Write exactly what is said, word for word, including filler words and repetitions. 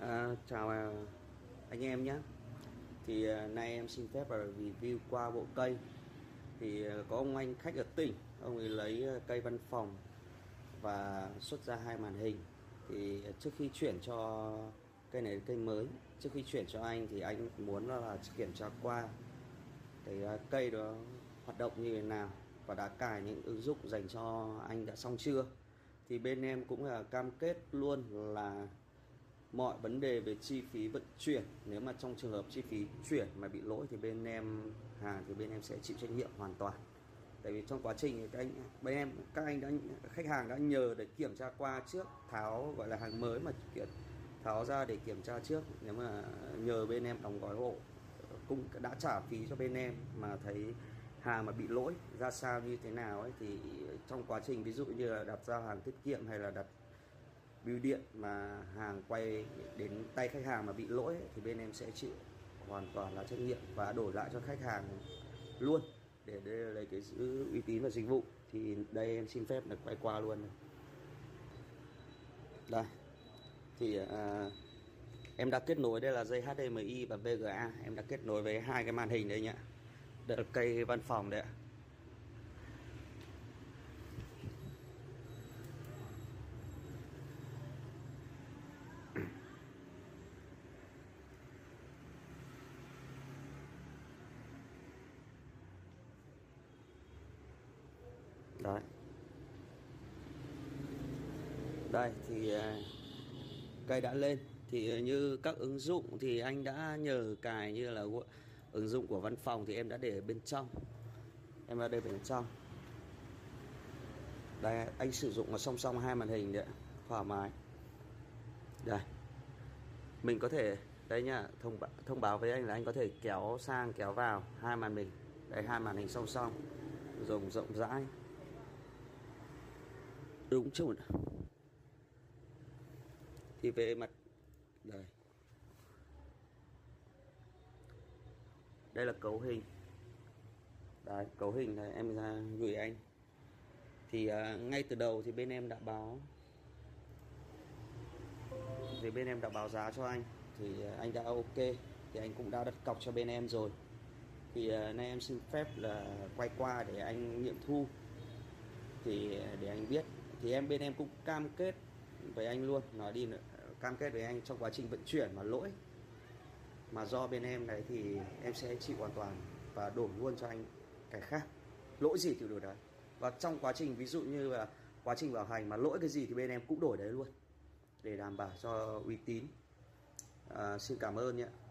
À, chào anh em nhé. Thì nay em xin phép review qua bộ cây. Thì có ông anh khách ở tỉnh, ông ấy lấy cây văn phòng và xuất ra hai màn hình. Thì trước khi chuyển cho cây này cây mới, trước khi chuyển cho anh thì anh muốn là kiểm tra qua cái cây đó hoạt động như thế nào và đã cài những ứng dụng dành cho anh đã xong chưa. Thì bên em cũng là cam kết luôn là mọi vấn đề về chi phí vận chuyển, nếu mà trong trường hợp chi phí chuyển mà bị lỗi thì bên em hàng thì bên em sẽ chịu trách nhiệm hoàn toàn. Tại vì trong quá trình các anh bên em các anh đã khách hàng đã nhờ để kiểm tra qua trước, tháo gọi là hàng mới mà tháo ra để kiểm tra trước, nếu mà nhờ bên em đóng gói hộ cũng đã trả phí cho bên em mà thấy hàng mà bị lỗi ra sao như thế nào ấy, thì trong quá trình ví dụ như là đặt giao hàng tiết kiệm hay là đặt bưu điện mà hàng quay đến tay khách hàng mà bị lỗi ấy, thì bên em sẽ chịu hoàn toàn là trách nhiệm và đổi lại cho khách hàng luôn để lấy cái giữ uy tín và dịch vụ. Thì đây em xin phép là quay qua luôn này. Đây thì à, em đã kết nối, đây là dây H D M I và V G A, em đã kết nối với hai cái màn hình đấy nhá. Đây là cây văn phòng đấy ạ. Đấy. Đây thì cây đã lên. Thì như các ứng dụng thì anh đã nhờ cài, như là ứng dụng của văn phòng thì em đã để ở bên trong. Em đã để bên trong. Đây, anh sử dụng là song song hai màn hình đấy, thoải mái. Đây. Mình có thể đây nhá, thông báo, thông báo với anh là anh có thể kéo sang kéo vào hai màn hình. Đây, hai màn hình song song. Dùng rộng rãi. Đúng chứ. Thì về mặt đây, đây là cấu hình. Đấy, cấu hình này em ra gửi anh. Thì à, ngay từ đầu thì bên em đã báo thì bên em đã báo giá cho anh, thì à, anh đã ok, thì anh cũng đã đặt cọc cho bên em rồi. Thì à, nay em xin phép là quay qua để anh nghiệm thu, thì để anh biết. Thì em bên em cũng cam kết với anh luôn, nói đi nữa, cam kết với anh trong quá trình vận chuyển mà lỗi mà do bên em này thì em sẽ chịu hoàn toàn và đổi luôn cho anh cái khác, lỗi gì thì đổi đấy. Và trong quá trình ví dụ như là quá trình bảo hành mà lỗi cái gì thì bên em cũng đổi đấy luôn để đảm bảo cho uy tín. À, xin cảm ơn nhé.